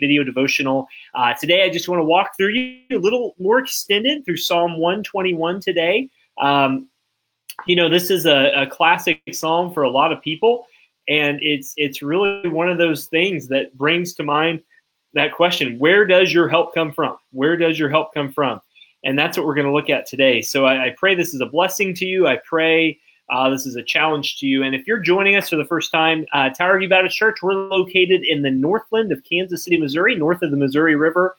video devotional. Today, I just want to walk through you a little more extended through Psalm 121 today. You know, this is a classic psalm for a lot of people, and it's really one of those things that brings to mind that question, where does your help come from? Where does your help come from? And that's what we're going to look at today. So I pray this is a blessing to you. I pray this is a challenge to you. And if you're joining us for the first time, Tower View Baptist Church, we're located in the northland of Kansas City, Missouri, north of the Missouri River,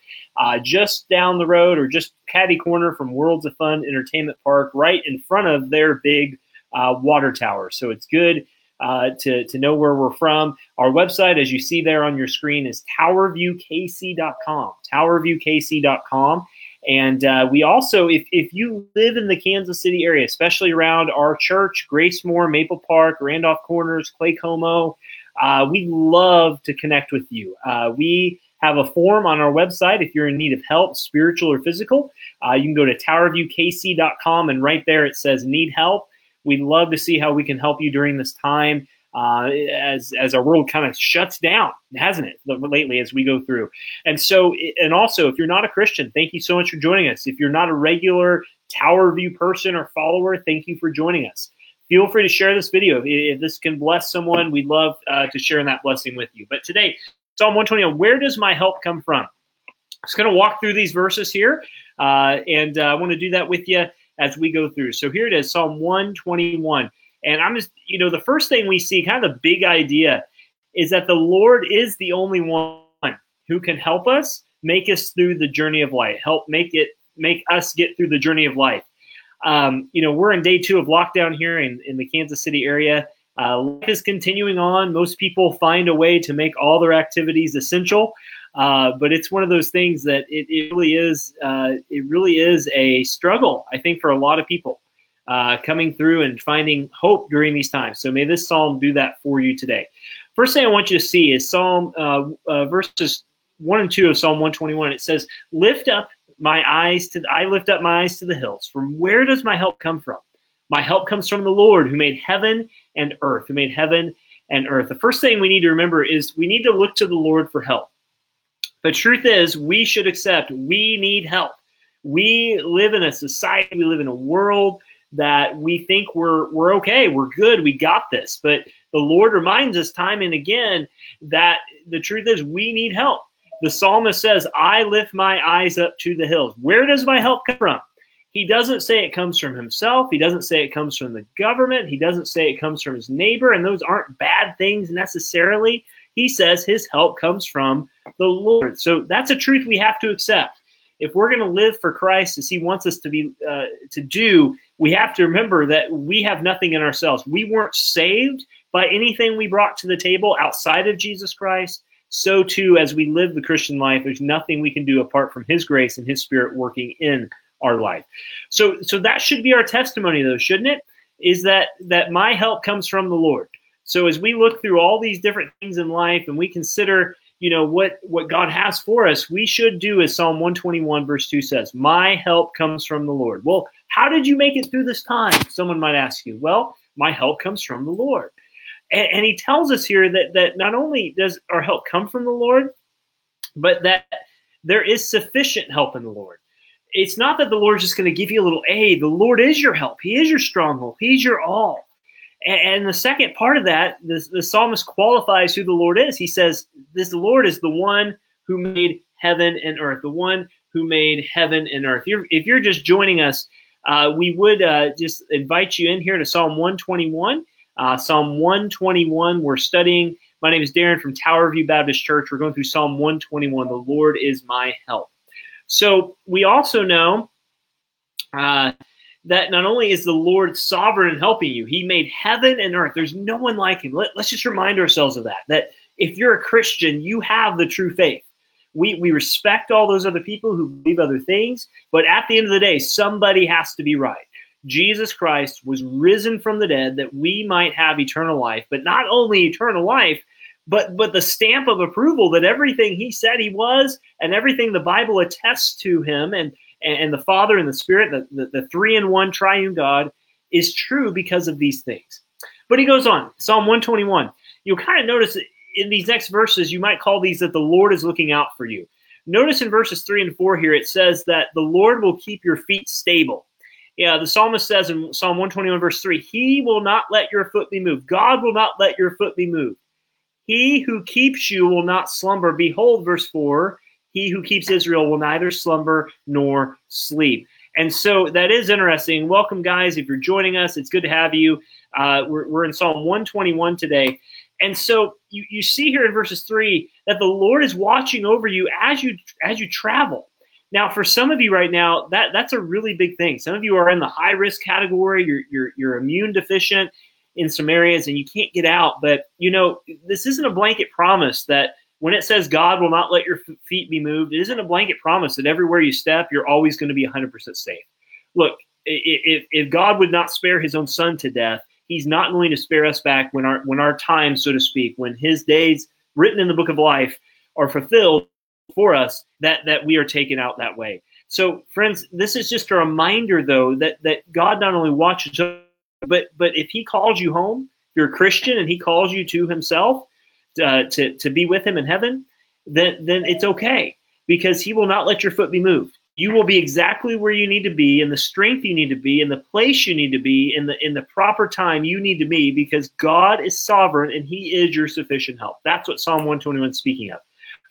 just down the road or just catty corner from Worlds of Fun Entertainment Park, right in front of their big water tower. So it's good to know where we're from. Our website, as you see there on your screen, is towerviewkc.com, towerviewkc.com. And we also, if you live in the Kansas City area, especially around our church, Gracemore, Maple Park, Randolph Corners, Claycomo, we love to connect with you. We have a form on our website if you're in need of help, spiritual or physical. You can go to towerviewkc.com, and right there it says need help. We'd love to see how we can help you during this time. As our world kind of shuts down, hasn't it, lately as we go through. And so, and also, if you're not a Christian, thank you so much for joining us. If you're not a regular Tower View person or follower, thank you for joining us. Feel free to share this video. If this can bless someone, we'd love to share in that blessing with you. But today, Psalm 121, where does my help come from? I'm just going to walk through these verses here, and I want to do that with you as we go through. So here it is, Psalm 121. And I'm just, you know, the first thing we see, kind of the big idea, is that the Lord is the only one who can help us, make us through the journey of life, make us get through the journey of life. You know, we're in day 2 of lockdown here in the Kansas City area. Life is continuing on. Most people find a way to make all their activities essential. But it's one of those things that it really is a struggle, I think, for a lot of people. Coming through and finding hope during these times. So may this psalm do that for you today. First thing I want you to see is Psalm verses 1 and 2 of Psalm 121. It says, "I lift up my eyes to the hills. From where does my help come from? My help comes from the Lord, who made heaven and earth." Who made heaven and earth. The first thing we need to remember is we need to look to the Lord for help. The truth is, we should accept we need help. We live in a society. We live in a world that we think we're okay, we're good, we got this. But the Lord reminds us time and again that the truth is we need help. The psalmist says, "I lift my eyes up to the hills." Where does my help come from? He doesn't say it comes from himself. He doesn't say it comes from the government. He doesn't say it comes from his neighbor. And those aren't bad things necessarily. He says his help comes from the Lord. So that's a truth we have to accept. If we're going to live for Christ as he wants us to be, to do, we have to remember that we have nothing in ourselves. We weren't saved by anything we brought to the table outside of Jesus Christ. So too, as we live the Christian life, there's nothing we can do apart from his grace and his Spirit working in our life. So that should be our testimony, though, shouldn't it? Is that my help comes from the Lord. So as we look through all these different things in life and we consider, you know, what God has for us, we should do as Psalm 121 verse 2 says, "My help comes from the Lord." Well, how did you make it through this time? Someone might ask you. Well, my help comes from the Lord. And he tells us here that not only does our help come from the Lord, but that there is sufficient help in the Lord. It's not that the Lord's just going to give you a little aid. The Lord is your help. He is your stronghold. He's your all. And the second part of that, the psalmist qualifies who the Lord is. He says, this Lord is the one who made heaven and earth, the one who made heaven and earth. If you're just joining us, we would just invite you in here to Psalm 121. Psalm 121, we're studying. My name is Darren from Tower View Baptist Church. We're going through Psalm 121, "The Lord is my help." So we also know that not only is the Lord sovereign in helping you, he made heaven and earth. There's no one like him. Let's just remind ourselves of that if you're a Christian, you have the true faith. We respect all those other people who believe other things, but at the end of the day, somebody has to be right. Jesus Christ was risen from the dead that we might have eternal life, but not only eternal life, but the stamp of approval that everything he said he was and everything the Bible attests to him and the Father and the Spirit, the 3-in-1 triune God, is true because of these things. But he goes on, Psalm 121. You'll kind of notice in these next verses, you might call these that the Lord is looking out for you. Notice in verses 3 and 4 here, it says that the Lord will keep your feet stable. Yeah, the psalmist says in Psalm 121, verse 3, he will not let your foot be moved. God will not let your foot be moved. He who keeps you will not slumber. Behold, verse 4, he who keeps Israel will neither slumber nor sleep. And so that is interesting. Welcome, guys. If you're joining us, it's good to have you. We're in Psalm 121 today. And so you see here in verses 3 that the Lord is watching over you as you travel. Now, for some of you right now, that's a really big thing. Some of you are in the high-risk category. You're immune deficient in some areas, and you can't get out. But, you know, this isn't a blanket promise that when it says God will not let your feet be moved, it isn't a blanket promise that everywhere you step, you're always going to be 100% safe. Look, if God would not spare his own son to death, he's not going to spare us back when our time, so to speak, when his days written in the book of life are fulfilled for us, that we are taken out that way. So, friends, this is just a reminder, though, that God not only watches us, but if he calls you home, if you're a Christian and he calls you to himself to be with him in heaven, then it's okay, because he will not let your foot be moved. You will be exactly where you need to be, in the strength you need to be, in the place you need to be, in the proper time you need to be, because God is sovereign and he is your sufficient help. That's what Psalm 121 is speaking of.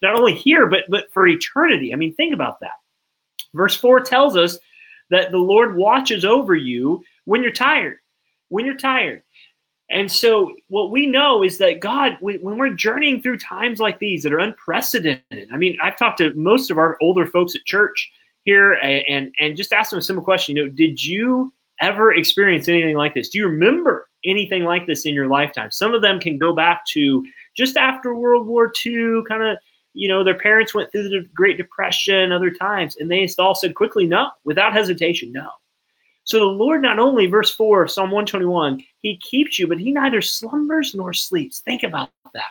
Not only here, but for eternity. I mean, think about that. Verse 4 tells us that the Lord watches over you when you're tired. When you're tired. And so what we know is that God, when we're journeying through times like these that are unprecedented, I mean, I've talked to most of our older folks at church here and just ask them a simple question. You know, did you ever experience anything like this? Do you remember anything like this in your lifetime? Some of them can go back to just after World War II, kind of, you know, their parents went through the Great Depression, other times, and they all said quickly, no, without hesitation, no. So the Lord not only, verse 4 of Psalm 121, he keeps you, but he neither slumbers nor sleeps. Think about that.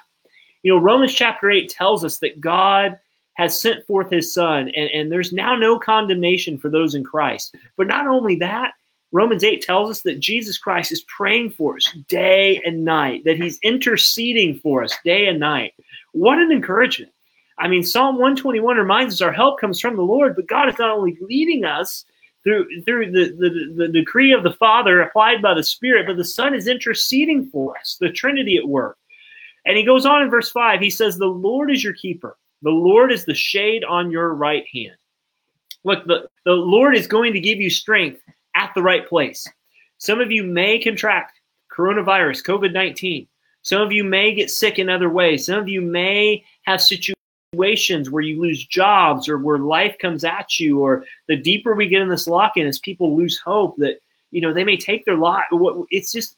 You know, Romans chapter 8 tells us that God has sent forth his son, and there's now no condemnation for those in Christ. But not only that, Romans 8 tells us that Jesus Christ is praying for us day and night, that he's interceding for us day and night. What an encouragement. I mean, Psalm 121 reminds us our help comes from the Lord, but God is not only leading us through the decree of the Father applied by the Spirit, but the Son is interceding for us, the Trinity at work. And he goes on in verse 5, he says, the Lord is your keeper. The Lord is the shade on your right hand. Look, the Lord is going to give you strength at the right place. Some of you may contract coronavirus, COVID-19. Some of you may get sick in other ways. Some of you may have situations where you lose jobs or where life comes at you, or the deeper we get in this lock-in as people lose hope that, you know, they may take their life. It's just,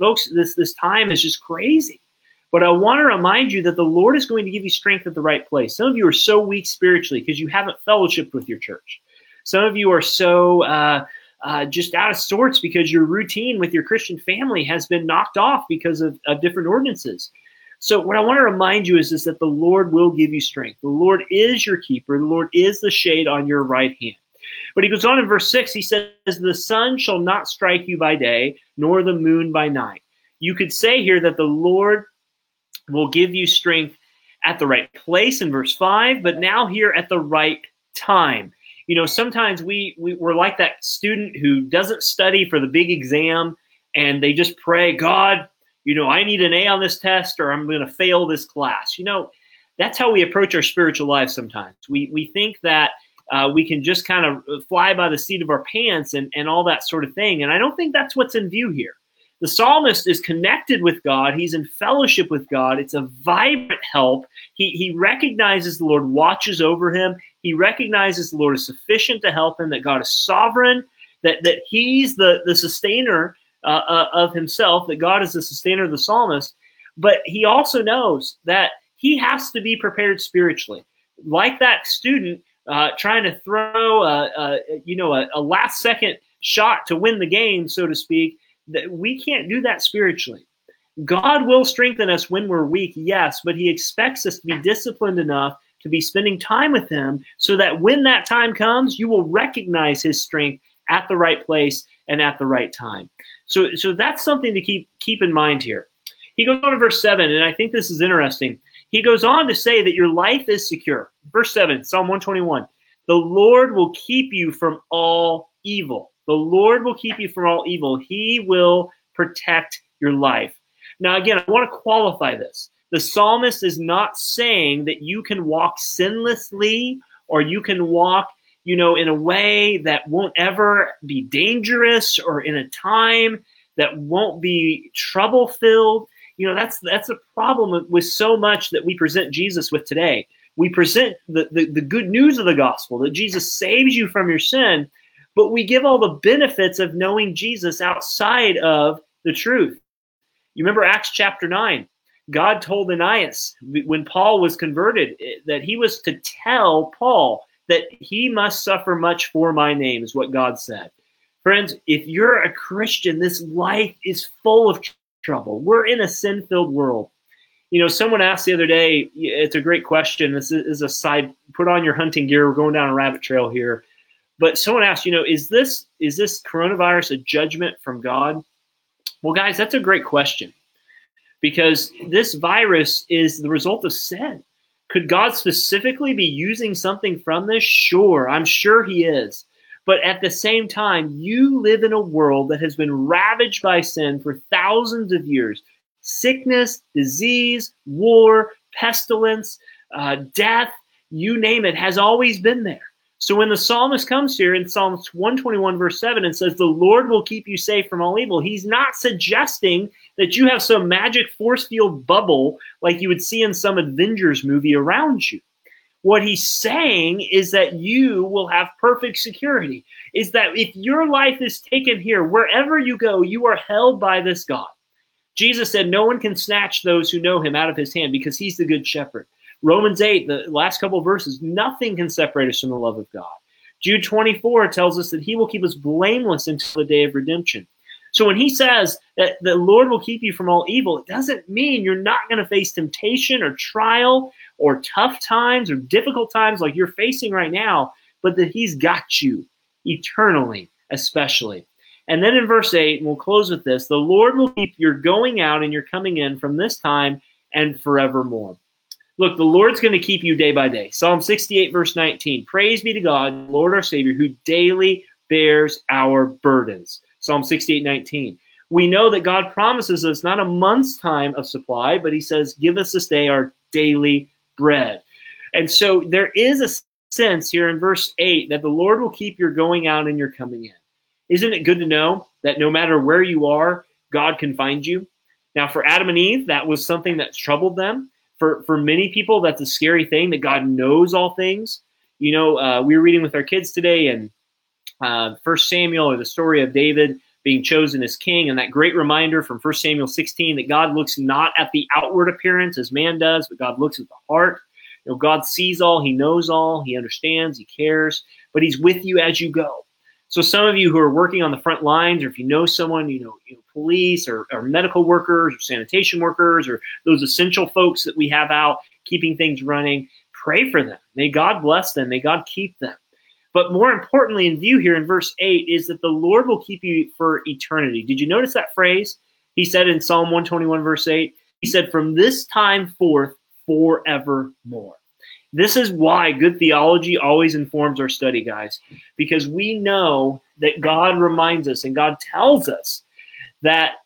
folks, this time is just crazy. But I want to remind you that the Lord is going to give you strength at the right place. Some of you are so weak spiritually because you haven't fellowshiped with your church. Some of you are so just out of sorts because your routine with your Christian family has been knocked off because of different ordinances. So what I want to remind you is that the Lord will give you strength. The Lord is your keeper. The Lord is the shade on your right hand. But he goes on in verse 6, he says, the sun shall not strike you by day, nor the moon by night. You could say here that the Lord will give you strength at the right place in verse 5, but now here at the right time. You know, sometimes we're like that student who doesn't study for the big exam and they just pray, God, you know, I need an A on this test or I'm going to fail this class. You know, that's how we approach our spiritual life sometimes. We think that we can just kind of fly by the seat of our pants and all that sort of thing. And I don't think that's what's in view here. The psalmist is connected with God. He's in fellowship with God. It's a vibrant help. He recognizes the Lord watches over him. He recognizes the Lord is sufficient to help him, that God is sovereign, that he's the sustainer of himself, that God is the sustainer of the psalmist. But he also knows that he has to be prepared spiritually. Like that student trying to throw a last-second shot to win the game, so to speak, that we can't do that spiritually. God will strengthen us when we're weak, yes, but he expects us to be disciplined enough to be spending time with him so that when that time comes, you will recognize his strength at the right place and at the right time. So that's something to keep in mind here. He goes on to verse 7, and I think this is interesting. He goes on to say that your life is secure. Verse 7, Psalm 121, the Lord will keep you from all evil. The Lord will keep you from all evil. He will protect your life. Now, again, I want to qualify this. The psalmist is not saying that you can walk sinlessly or you can walk, you know, in a way that won't ever be dangerous or in a time that won't be trouble-filled. You know, that's a problem with so much that we present Jesus with today. We present the good news of the gospel, that Jesus saves you from your sin, but we give all the benefits of knowing Jesus outside of the truth. You remember Acts chapter 9. God told Ananias when Paul was converted that he was to tell Paul that he must suffer much for my name, is what God said. Friends, if you're a Christian, this life is full of trouble. We're in a sin-filled world. You know, someone asked the other day, it's a great question. This is a side, put on your hunting gear. We're going down a rabbit trail here. But someone asked, you know, is this coronavirus a judgment from God? Well, guys, that's a great question. Because this virus is the result of sin. Could God specifically be using something from this? Sure, I'm sure he is. But at the same time, you live in a world that has been ravaged by sin for thousands of years. Sickness, disease, war, pestilence, death, you name it, has always been there. So when the psalmist comes here in Psalms 121 verse 7 and says, the Lord will keep you safe from all evil, he's not suggesting that you have some magic force field bubble like you would see in some Avengers movie around you. What he's saying is that you will have perfect security, is that if your life is taken here, wherever you go, you are held by this God. Jesus said no one can snatch those who know him out of his hand because he's the good shepherd. Romans 8, the last couple of verses, nothing can separate us from the love of God. Jude 24 tells us that he will keep us blameless until the day of redemption. So when he says that the Lord will keep you from all evil, it doesn't mean you're not going to face temptation or trial or tough times or difficult times like you're facing right now, but that he's got you eternally, especially. And then in verse 8, and we'll close with this, the Lord will keep your going out and your coming in from this time and forevermore. Look, the Lord's going to keep you day by day. Psalm 68, verse 19. Praise be to God, Lord our Savior, who daily bears our burdens. Psalm 68, 19. We know that God promises us not a month's time of supply, but he says, give us this day our daily bread. And so there is a sense here in verse 8 that the Lord will keep your going out and your coming in. Isn't it good to know that no matter where you are, God can find you? Now, for Adam and Eve, that was something that's troubled them. For many people, that's a scary thing, that God knows all things. You know, we were reading with our kids today and 1 Samuel, or the story of David being chosen as king, and that great reminder from 1 Samuel 16 that God looks not at the outward appearance as man does, but God looks at the heart. You know, God sees all, he knows all, he understands, he cares, but he's with you as you go. So some of you who are working on the front lines, or if you know someone, you know, police or medical workers or sanitation workers or those essential folks that we have out keeping things running, pray for them. May God bless them. May God keep them. But more importantly in view here in verse 8 is that the Lord will keep you for eternity. Did you notice that phrase? He said in Psalm 121 verse 8, he said from this time forth forevermore. This is why good theology always informs our study, guys, because we know that God reminds us and God tells us that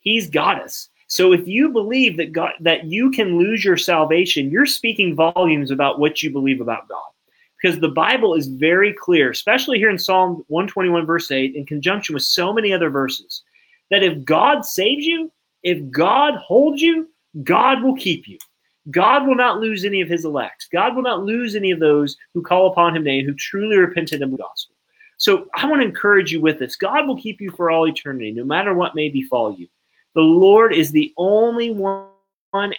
he's got us. So if you believe that God, that you can lose your salvation, you're speaking volumes about what you believe about God. Because the Bible is very clear, especially here in Psalm 121, verse 8, in conjunction with so many other verses, that if God saves you, if God holds you, God will keep you. God will not lose any of his elect. God will not lose any of those who call upon him today and who truly repented of the gospel. So I want to encourage you with this. God will keep you for all eternity, no matter what may befall you. The Lord is the only one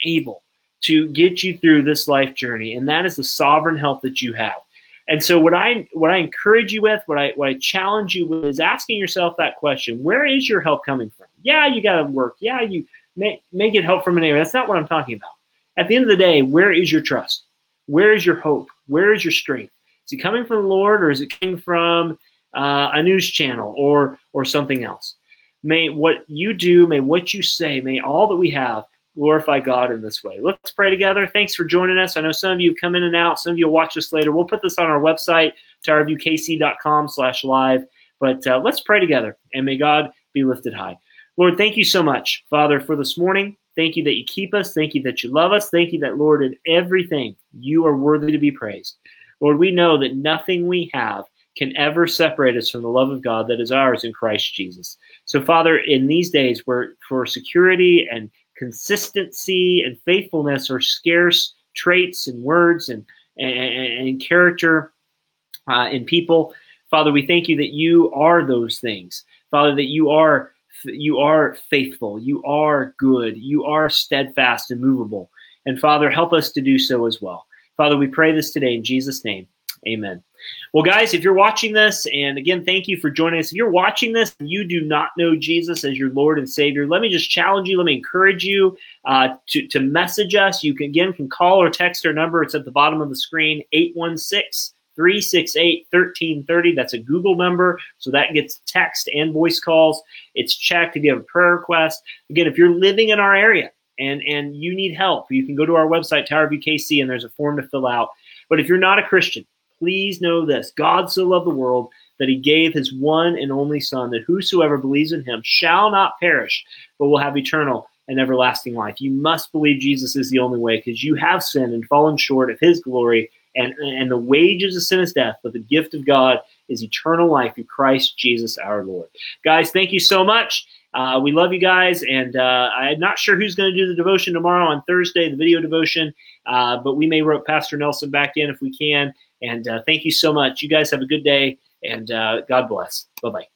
able to get you through this life journey, and that is the sovereign help that you have. And so what I encourage you with, what I challenge you with is asking yourself that question, where is your help coming from? Yeah, you got to work. Yeah, you may get help from a neighbor. That's not what I'm talking about. At the end of the day, where is your trust? Where is your hope? Where is your strength? Is it coming from the Lord, or is it coming from a news channel or something else? May what you do, may what you say, may all that we have glorify God in this way. Let's pray together. Thanks for joining us. I know some of you come in and out. Some of you will watch this later. We'll put this on our website, towerviewkc.com/live. But let's pray together, and may God be lifted high. Lord, thank you so much, Father, for this morning. Thank you that you keep us. Thank you that you love us. Thank you that, Lord, in everything you are worthy to be praised. Lord, we know that nothing we have can ever separate us from the love of God that is ours in Christ Jesus. So, Father, in these days where for security and consistency and faithfulness are scarce traits and words and character in people, Father, we thank you that you are those things. Father, that you are faithful, you are good, you are steadfast and movable. And Father, help us to do so as well. Father, we pray this today in Jesus' name. Amen. Well, guys, if you're watching this, and again, thank you for joining us. If you're watching this and you do not know Jesus as your Lord and Savior, let me just challenge you. Let me encourage you to message us. You can call or text our number. It's at the bottom of the screen, 816-368-1330. That's a Google number, so that gets text and voice calls. It's checked if you have a prayer request. Again, if you're living in our area and you need help, you can go to our website, Tower View KC, and there's a form to fill out. But if you're not a Christian, please know this, God so loved the world that he gave his one and only Son, that whosoever believes in him shall not perish, but will have eternal and everlasting life. You must believe Jesus is the only way, because you have sinned and fallen short of his glory, and the wages of sin is death, but the gift of God is eternal life through Christ Jesus our Lord. Guys, thank you so much. We love you guys, and I'm not sure who's going to do the devotion tomorrow on Thursday, the video devotion, but we may rope Pastor Nelson back in if we can. And thank you so much. You guys have a good day, and God bless. Bye-bye.